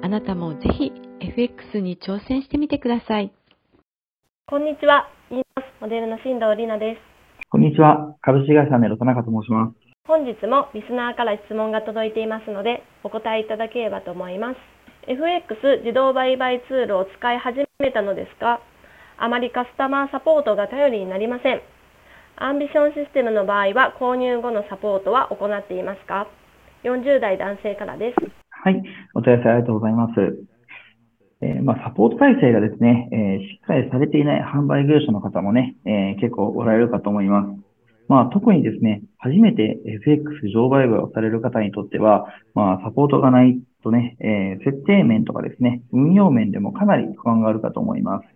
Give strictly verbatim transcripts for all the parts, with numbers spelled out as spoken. あなたもぜひ エフエックス に挑戦してみてください。こんにちは、イーノスモデルの新藤里奈です。こんにちは、株式会社アネロ田中と申します。本日もリスナーから質問が届いていますので、お答えいただければと思います。エフエックス 自動売買ツールを使い始めたのですが、あまりカスタマーサポートが頼りになりません。アンビションシステムの場合は、購入後のサポートは行っていますか？よんじゅう代男性からです。はい、お問い合わせありがとうございます。えーまあ、サポート体制がですね、えー、しっかりされていない販売業者の方もね、えー、結構おられるかと思います。まあ、特にですね、初めて エフエックス 自動売買をされる方にとっては、まあ、サポートがないとね、えー、設定面とかですね、運用面でもかなり不安があるかと思います。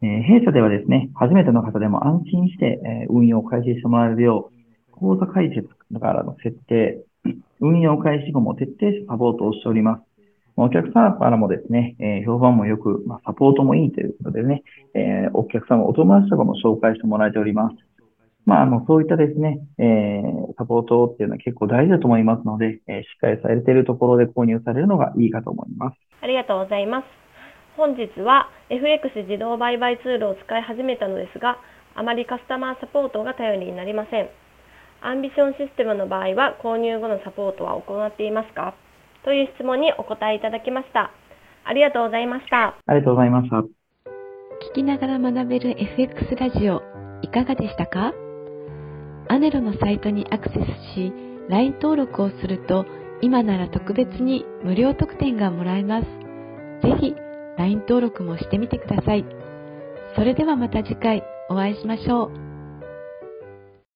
えー、弊社ではですね、初めての方でも安心して、えー、運用を開始してもらえるよう、口座開設からの設定、運用開始後も徹底してサポートをしております。お客様からもですね、えー、評判もよく、まあ、サポートもいいということでね、えー、お客様、お友達とかも紹介してもらえております。まあ、あの、そういったですね、えー、サポートっていうのは結構大事だと思いますので、えー、しっかりされているところで購入されるのがいいかと思います。ありがとうございます。本日は エフエックス 自動売買ツールを使い始めたのですが、あまりカスタマーサポートが頼りになりません。アンビションシステムの場合は購入後のサポートは行っていますか？という質問にお答えいただきました。ありがとうございました。ありがとうございました。聞きながら学べる エフエックス ラジオ、いかがでしたか？アネロのサイトにアクセスし、ライン 登録をすると、今なら特別に無料特典がもらえます。ぜひ、ライン 登録もしてみてください。それではまた次回お会いしましょう。